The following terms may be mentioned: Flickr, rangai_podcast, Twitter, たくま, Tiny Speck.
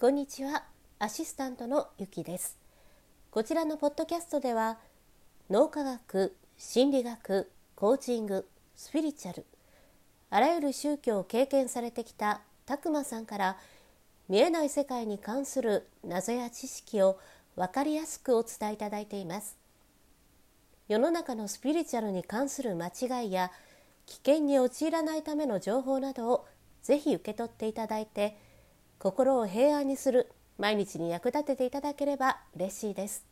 こんにちは、アシスタントのゆきです。こちらのポッドキャストでは、脳科学、心理学、コーチング、スピリチュアル、あらゆる宗教を経験されてきたたくまさんから、見えない世界に関する謎や知識を分かりやすくお伝えいただいています。世の中のスピリチュアルに関する間違いや、危険に陥らないための情報などをぜひ受け取っていただいて、心を平安にする毎日に役立てていただければ嬉しいです。